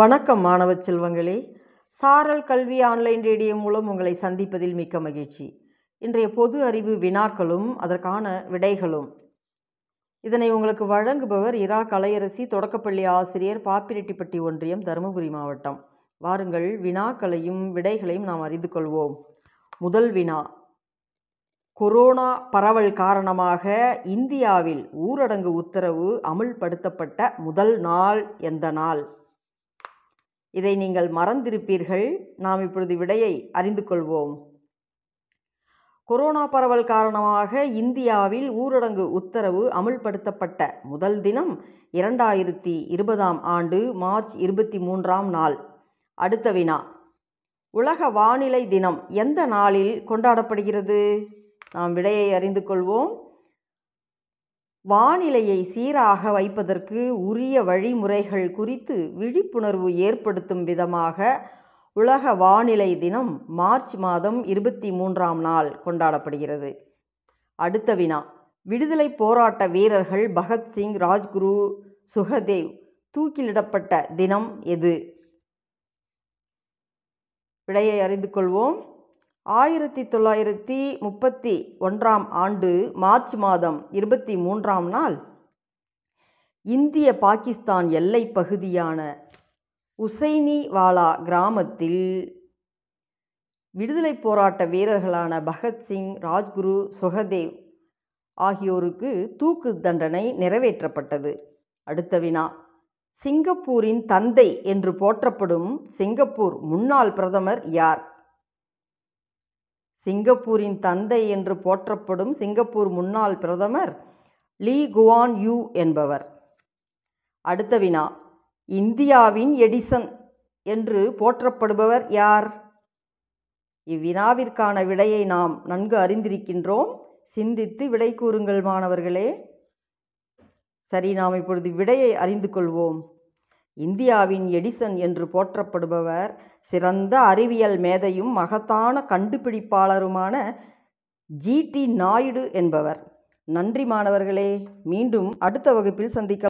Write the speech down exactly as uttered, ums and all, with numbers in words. வணக்கம் மாணவ செல்வங்களே, சாரல் கல்வி ஆன்லைன் ரேடியோ மூலம் உங்களை சந்திப்பதில் மிக்க மகிழ்ச்சி. இன்றைய பொது அறிவு வினாக்களும் அதற்கான விடைகளும் இதனை உங்களுக்கு வழங்குபவர் இராக் அலையரசி, தொடக்கப்பள்ளி ஆசிரியர், பாப்பிரெட்டிப்பட்டி ஒன்றியம், தருமபுரி மாவட்டம். வாருங்கள், வினாக்களையும் விடைகளையும் நாம் அறிந்து கொள்வோம். முதல் வினா: கொரோனா பரவல் காரணமாக இந்தியாவில் ஊரடங்கு உத்தரவு அமுல்படுத்தப்பட்ட முதல் நாள் எந்த நாள்? இதை நீங்கள் மறந்திருப்பீர்கள். நாம் இப்பொழுது விடையை அறிந்து கொள்வோம். கொரோனா பரவல் காரணமாக இந்தியாவில் ஊரடங்கு உத்தரவு அமுல்படுத்தப்பட்ட முதல் தினம் இரண்டாயிரத்தி இருபதாம் ஆண்டு மார்ச் இருபத்தி மூன்றாம் நாள். அடுத்த வினா: உலக வானிலை தினம் எந்த நாளில் கொண்டாடப்படுகிறது? நாம் விடையை அறிந்து கொள்வோம். வானிலையை சீராக வைப்பதற்கு உரிய வழிமுறைகள் குறித்து விழிப்புணர்வு ஏற்படுத்தும் விதமாக உலக வானிலை தினம் மார்ச் மாதம் இருபத்தி மூன்றாம் நாள் கொண்டாடப்படுகிறது. அடுத்த வினா: விடுதலை போராட்ட வீரர்கள் பகத்சிங், ராஜ்குரு, சுகதேவ் தூக்கிலிடப்பட்ட தினம் எது? விடையை அறிந்து கொள்வோம். ஆயிரத்தி தொள்ளாயிரத்தி முப்பத்தி ஒன்றாம் ஆண்டு மார்ச் மாதம் இருபத்தி மூன்றாம் நாள் இந்திய பாகிஸ்தான் எல்லை பகுதியான உசைனிவாலா கிராமத்தில் விடுதலை போராட்ட வீரர்களான பகத்சிங், ராஜ்குரு, சுகதேவ் ஆகியோருக்கு தூக்கு தண்டனை நிறைவேற்றப்பட்டது. அடுத்த வினா: சிங்கப்பூரின் தந்தை என்று போற்றப்படும் சிங்கப்பூர் முன்னாள் பிரதமர் யார்? சிங்கப்பூரின் தந்தை என்று போற்றப்படும் சிங்கப்பூர் முன்னாள் பிரதமர் லீ குவான் யூ என்பவர். அடுத்த வினா: இந்தியாவின் எடிசன் என்று போற்றப்படுபவர் யார்? இவ்வினாவிற்கான விடையை நாம் நன்கு அறிந்திருக்கின்றோம். சிந்தித்து விடை கூறுங்கள் மாணவர்களே. சரி, நாம் இப்பொழுது விடையை அறிந்து கொள்வோம். இந்தியாவின் எடிசன் என்று போற்றப்படுபவர் சிறந்த அறிவியல் மேதையும் மகத்தான கண்டுபிடிப்பாளருமான ஜி டி நாயுடு என்பவர். நன்றி மாணவர்களே, மீண்டும் அடுத்த வகுப்பில் சந்திக்கலாம்.